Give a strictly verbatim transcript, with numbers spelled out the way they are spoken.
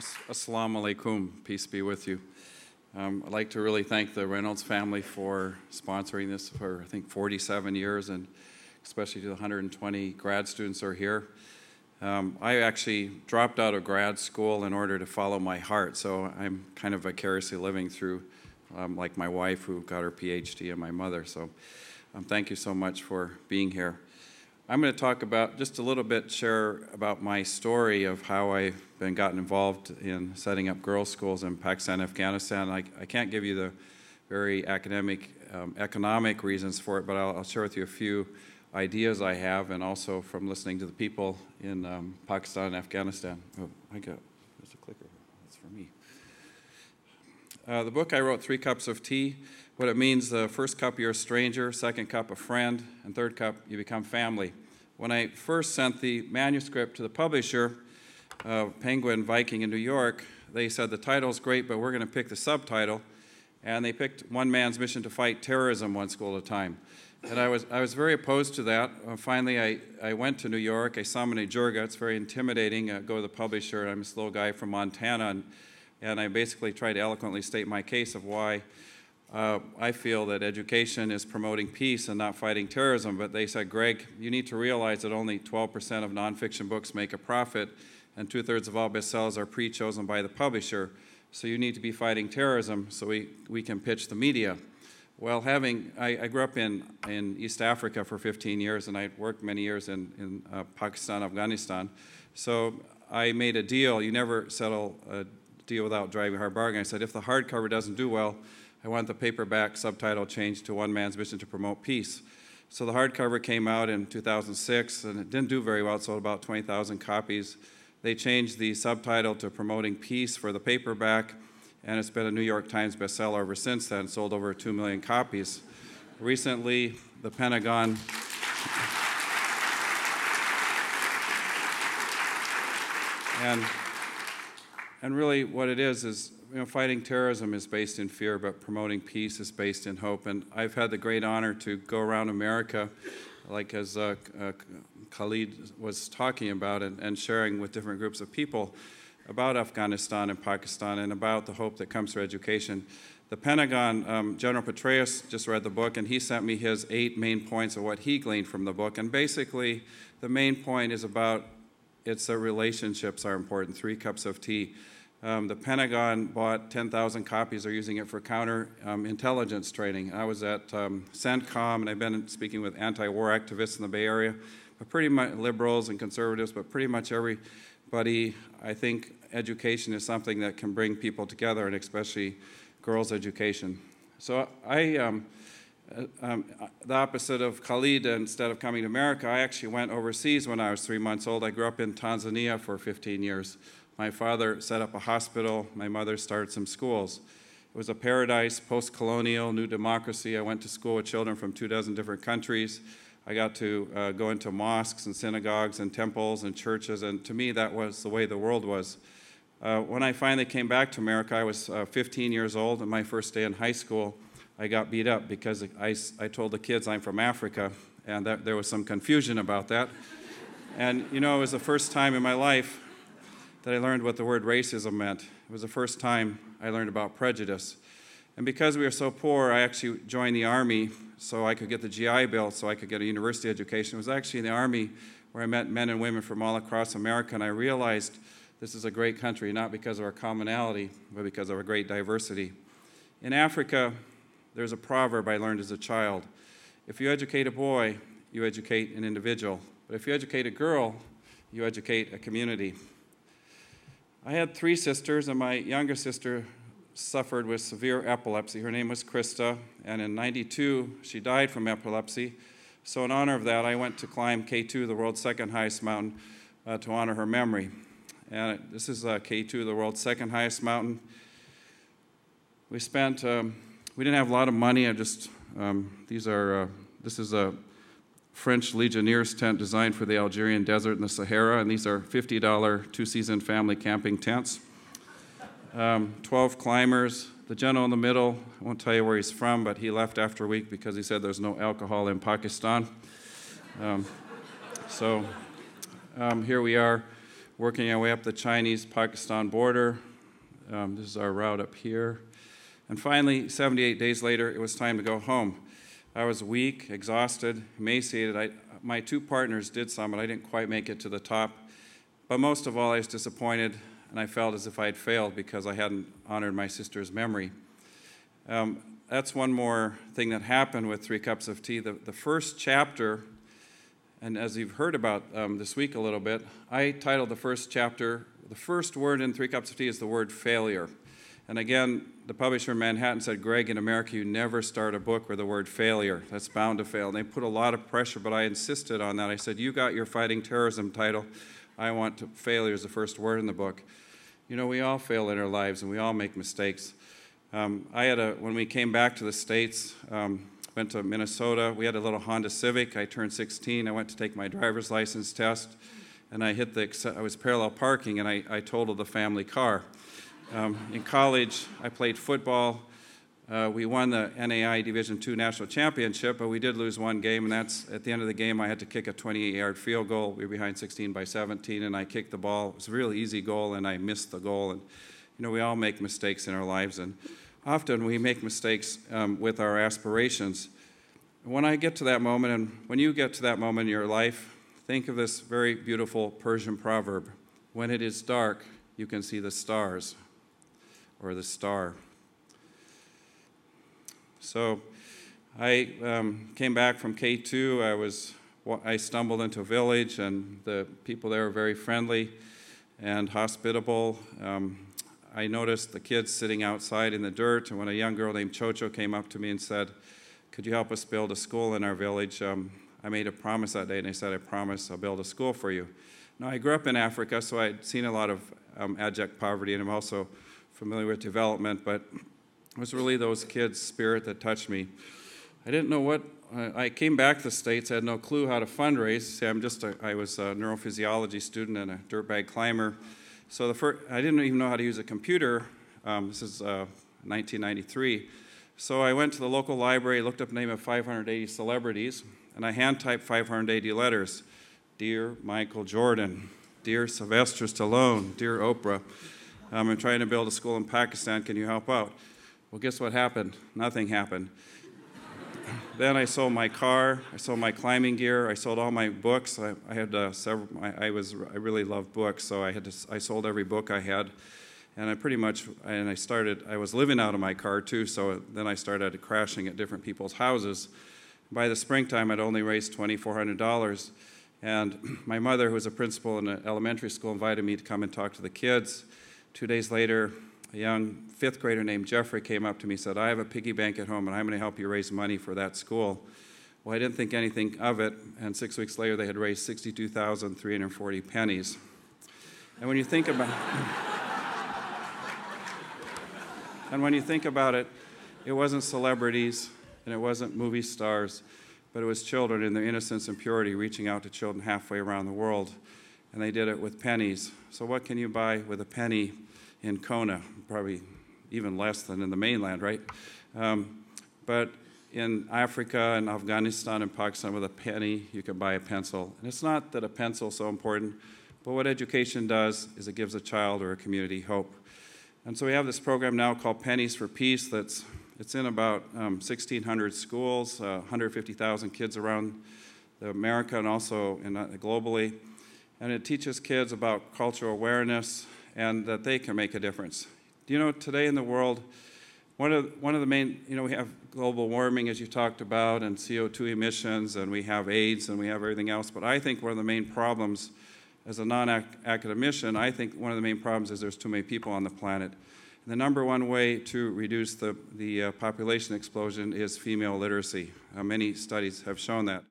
As Assalamu alaikum, peace be with you. Um, I'd like to really thank the Reynolds family for sponsoring this for, I think, forty-seven years, and especially to the one hundred twenty grad students who are here. Um, I actually dropped out of grad school in order to follow my heart, so I'm kind of vicariously living through, um, like my wife who got her P H D and my mother, so um, thank you so much for being here. I'm going to talk about, just a little bit, share about my story of how I've been gotten involved in setting up girls' schools in Pakistan, Afghanistan. I, I can't give you the very academic, um, economic reasons for it, but I'll, I'll share with you a few ideas I have, and also from listening to the people in um, Pakistan and Afghanistan. Oh, I got, there's a clicker, that's for me. Uh, the book I wrote, Three Cups of Tea. What it means: the first cup you're a stranger, second cup a friend, and third cup you become family. When I first sent the manuscript to the publisher, uh, Penguin Viking in New York, they said the title's great, but we're going to pick the subtitle, and they picked One Man's Mission to Fight Terrorism One School at a Time. And I was I was very opposed to that. Uh, finally, I, I went to New York. I summoned a jirga. It's very intimidating. Uh, go to the publisher. I'm this little guy from Montana, and, and I basically tried to eloquently state my case of why. Uh, I feel that education is promoting peace and not fighting terrorism, but they said, Greg, you need to realize that only twelve percent of nonfiction books make a profit, and two-thirds of all bestsellers are pre-chosen by the publisher, so you need to be fighting terrorism so we, we can pitch the media. Well, having, I, I grew up in, in East Africa for fifteen years, and I worked many years in, in uh, Pakistan, Afghanistan, so I made a deal. You never settle a deal without driving a hard bargain. I said, if the hardcover doesn't do well, I want the paperback subtitle changed to One Man's Mission to Promote Peace. So the hardcover came out in two thousand six, and it didn't do very well. It sold about twenty thousand copies. They changed the subtitle to Promoting Peace for the paperback, and it's been a New York Times bestseller ever since then, sold over two million copies. Recently, the Pentagon... and, and really what it is is, you know, fighting terrorism is based in fear, but promoting peace is based in hope. And I've had the great honor to go around America, like as uh, uh, Khalid was talking about, and, and sharing with different groups of people about Afghanistan and Pakistan and about the hope that comes through education. The Pentagon, um, General Petraeus just read the book, and he sent me his eight main points of what he gleaned from the book. And basically, the main point is about it's that relationships are important, three cups of tea. Um, the Pentagon bought ten thousand copies. They're using it for counter um, intelligence training. I was at um, CENTCOM, and I've been speaking with anti-war activists in the Bay Area, but pretty much liberals and conservatives, but pretty much everybody. I think education is something that can bring people together, and especially girls' education. So I, um, uh, um, the opposite of Khalid, instead of coming to America, I actually went overseas when I was three months old. I grew up in Tanzania for fifteen years. My father set up a hospital. My mother started some schools. It was a paradise, post-colonial, new democracy. I went to school with children from two dozen different countries. I got to uh, go into mosques and synagogues and temples and churches, and to me that was the way the world was. Uh, when I finally came back to America, I was uh, fifteen years old, and my first day in high school, I got beat up because I, I told the kids I'm from Africa, and that, there was some confusion about that. And you know, it was the first time in my life that I learned what the word racism meant. It was the first time I learned about prejudice. And because we were so poor, I actually joined the Army so I could get the G I Bill, so I could get a university education. It was actually in the Army where I met men and women from all across America, and I realized this is a great country, not because of our commonality, but because of our great diversity. In Africa, there's a proverb I learned as a child. If you educate a boy, you educate an individual. But if you educate a girl, you educate a community. I had three sisters, and my younger sister suffered with severe epilepsy. Her name was Krista, and in ninety-two, she died from epilepsy. So in honor of that, I went to climb K two, the world's second highest mountain, uh, to honor her memory. And it, this is uh, K two, the world's second highest mountain. We spent, um, we didn't have a lot of money. I just, um, these are, uh, this is a French Legionnaire's tent designed for the Algerian desert in the Sahara, and these are fifty dollar two-season family camping tents. Um, twelve climbers. The general in the middle, I won't tell you where he's from, but he left after a week because he said there's no alcohol in Pakistan. Um, so um, here we are. working our way up the Chinese-Pakistan border. Um, this is our route up here. And finally, seventy-eight days later, it was time to go home. I was weak, exhausted, emaciated. I, my two partners did some, but I didn't quite make it to the top. But most of all, I was disappointed, and I felt as if I had failed because I hadn't honored my sister's memory. Um, that's one more thing that happened with Three Cups of Tea. The, the first chapter, and as you've heard about um, this week a little bit, I titled the first chapter, the first word in Three Cups of Tea is the word failure. And again, the publisher in Manhattan said, Greg, in America, you never start a book with the word failure. That's bound to fail. And they put a lot of pressure, but I insisted on that. I said, you got your fighting terrorism title. I want to, failure is the first word in the book. You know, we all fail in our lives, and we all make mistakes. Um, I had a, when we came back to the States, um, went to Minnesota, we had a little Honda Civic. I turned sixteen, I went to take my driver's license test, and I hit the, I was parallel parking, and I, I totaled the family car. Um, in college, I played football. Uh, we won the N A I A Division two National Championship, but we did lose one game, and that's, at the end of the game, I had to kick a twenty-eight yard field goal. We were behind sixteen by seventeen, and I kicked the ball. It was a real easy goal, and I missed the goal, and you know, we all make mistakes in our lives, and often we make mistakes um, with our aspirations. When I get to that moment, and when you get to that moment in your life, think of this very beautiful Persian proverb. When it is dark, you can see the stars, or the star. So I um, came back from K two. I was, I stumbled into a village, and the people there were very friendly and hospitable. Um, I noticed the kids sitting outside in the dirt, and when a young girl named Chocho came up to me and said, could you help us build a school in our village? Um, I made a promise that day, and I said, I promise I'll build a school for you. Now, I grew up in Africa, so I'd seen a lot of um, abject poverty, and I'm also familiar with development, but it was really those kids' spirit that touched me. I didn't know what, uh, I came back to the States, I had no clue how to fundraise. See, I'm just, a, I was a neurophysiology student and a dirtbag climber. So the first, I didn't even know how to use a computer. Um, this is uh, nineteen ninety-three. So I went to the local library, looked up the name of five hundred eighty celebrities, and I hand-typed five hundred eighty letters. Dear Michael Jordan, dear Sylvester Stallone, dear Oprah, um, I'm trying to build a school in Pakistan, can you help out? Well, guess what happened? Nothing happened. Then I sold my car, I sold my climbing gear, I sold all my books. I, I had uh, several. I, I was I really loved books, so I had to, I sold every book I had, and I pretty much and I started. I was living out of my car too, so then I started crashing at different people's houses. By the springtime, I'd only raised twenty-four hundred dollars, and my mother, who was a principal in an elementary school, invited me to come and talk to the kids. Two days later, a young fifth grader named Jeffrey came up to me and said, I have a piggy bank at home, and I'm going to help you raise money for that school. Well, I didn't think anything of it, and six weeks later, they had raised sixty-two thousand three hundred forty pennies. And when you think about and when you think about it, it wasn't celebrities, and it wasn't movie stars, but it was children in their innocence and purity reaching out to children halfway around the world, and they did it with pennies. So what can you buy with a penny? In Kona, probably even less than in the mainland, right? Um, but in Africa and Afghanistan and Pakistan, with a penny, you can buy a pencil. And it's not that a pencil is so important, but what education does is it gives a child or a community hope. And so we have this program now called Pennies for Peace. That's it's in about um, sixteen hundred schools, uh, one hundred fifty thousand kids around America and also in, uh, globally. And it teaches kids about cultural awareness, and that they can make a difference. You know, today in the world, one of, one of the main, you know, we have global warming, as you talked about, and C O two emissions, and we have AIDS, and we have everything else, but I think one of the main problems, as a non-academician, I think one of the main problems is there's too many people on the planet. And the number one way to reduce the, the uh, population explosion is female literacy. Uh, many studies have shown that.